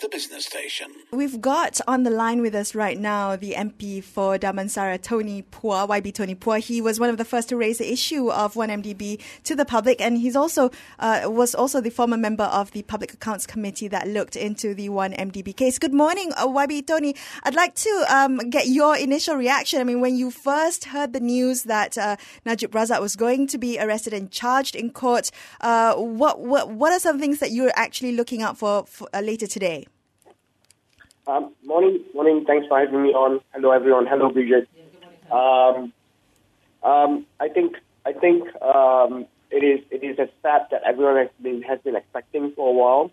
the business station. We've got on the line with us right now the MP for Damansara, Tony Pua, YB Tony Pua. He was one of the first to raise the issue of 1MDB to the public, and he's also was the former member of the Public Accounts Committee that looked into the 1MDB case. Good morning, YB Tony. I'd like to get your initial reaction. I mean, when you first heard the news that Najib Razak was going to be arrested and charged in court, what are some things that you're actually looking out for later today? Morning. Thanks for having me on. Hello, everyone. Hello, Bridget. I think it is a step that everyone has been expecting for a while.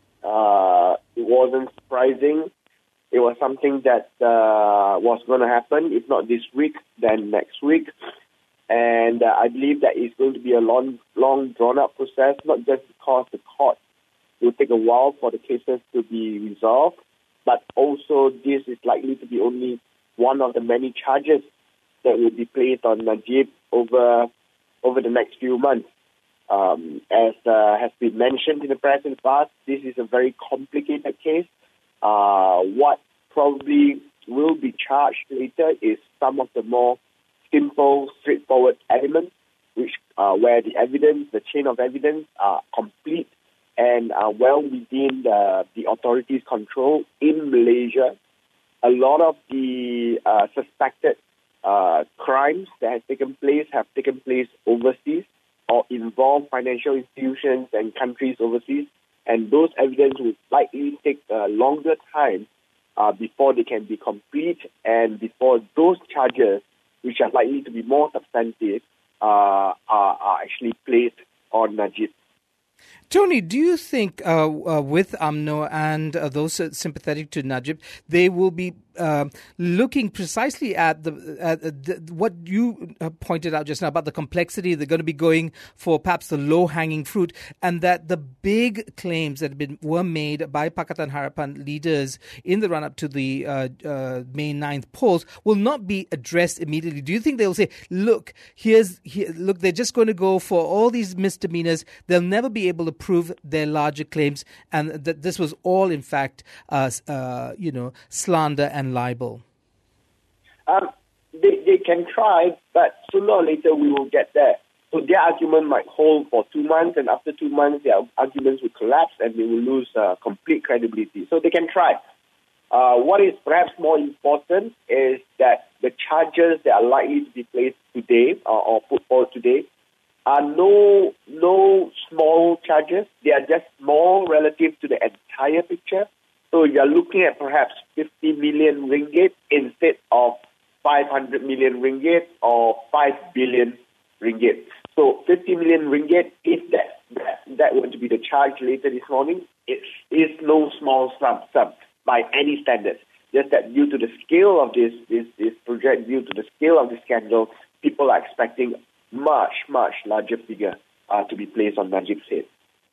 It wasn't surprising. It was something that was going to happen. If not this week, then next week. And I believe that it's going to be a long drawn-out process. Not just because the court will take a while for the cases to be resolved, but also this is likely to be only one of the many charges that will be placed on Najib over the next few months. As has been mentioned in the press in the past, this is a very complicated case. What probably will be charged later is some of the more simple, straightforward elements, which where the chain of evidence are complete and are well within the authorities' control in Malaysia. A lot of the suspected crimes that have taken place overseas or involve financial institutions and countries overseas, and those evidence will likely take a longer time before they can be complete and before those charges, which are likely to be more substantive, are actually placed on Najib. Tony, do you think with UMNO and those sympathetic to Najib, they will be looking precisely at the what you pointed out just now about the complexity? They're going to be going for perhaps the low-hanging fruit, and that the big claims that were made by Pakatan Harapan leaders in the run-up to the May 9th polls will not be addressed immediately. Do you think they'll say, look, they're just going to go for all these misdemeanors. They'll never be able to prove their larger claims, and that this was all, in fact, slander and libel? They can try, but sooner or later we will get there. So their argument might hold for 2 months, and after 2 months their arguments will collapse and they will lose complete credibility. So they can try. What is perhaps more important is that the charges that are likely to be placed today or put forward today are no small charges. They are just small relative to the entire picture. So you are looking at perhaps 50 million ringgit instead of 500 million ringgit or 5 billion ringgit. So 50 million ringgit, if that were to be the charge later this morning, it is no small sum by any standards. Just that due to the scale of this project, due to the scale of the scandal, people are expecting much larger figure to be placed on Najib's head.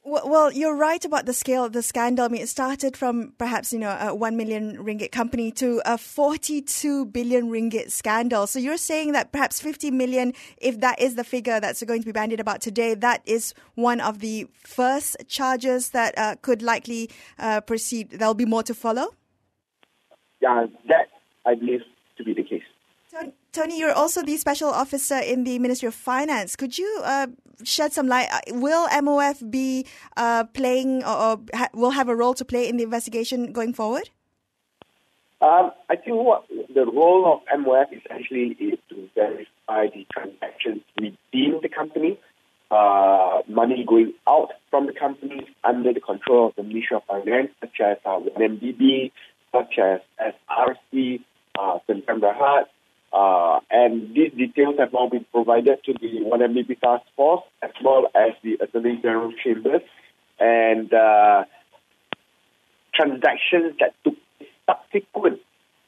Well, you're right about the scale of the scandal. I mean, it started from perhaps, a 1 million ringgit company to a 42 billion ringgit scandal. So you're saying that perhaps 50 million, if that is the figure that's going to be bandied about today, that is one of the first charges that could likely proceed. There'll be more to follow? Yeah, that I believe to be the case. Tony, you're also the special officer in the Ministry of Finance. Could you shed some light? Will MOF be playing or will have a role to play in the investigation going forward? I think what the role of MOF essentially is to verify the transactions within the company, money going out from the company under the control of the Ministry of Finance, such as 1MDB, such as SRC, September Hart. And these details have now been provided to the 1MDB task force as well as the Attorney General Chambers. And transactions that took subsequent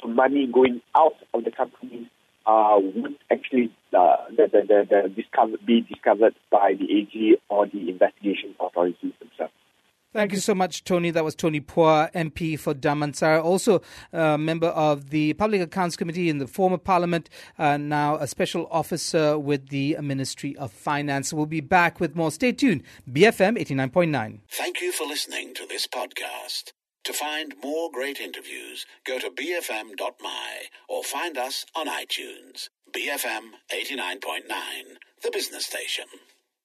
to money going out of the company would actually be discovered by the AG or the investigation authorities themselves. Thank you so much, Tony. That was Tony Pua, MP for Damansara, also a member of the Public Accounts Committee in the former Parliament, now a special officer with the Ministry of Finance. We'll be back with more. Stay tuned. BFM 89.9. Thank you for listening to this podcast. To find more great interviews, go to bfm.my or find us on iTunes. BFM 89.9, the business station.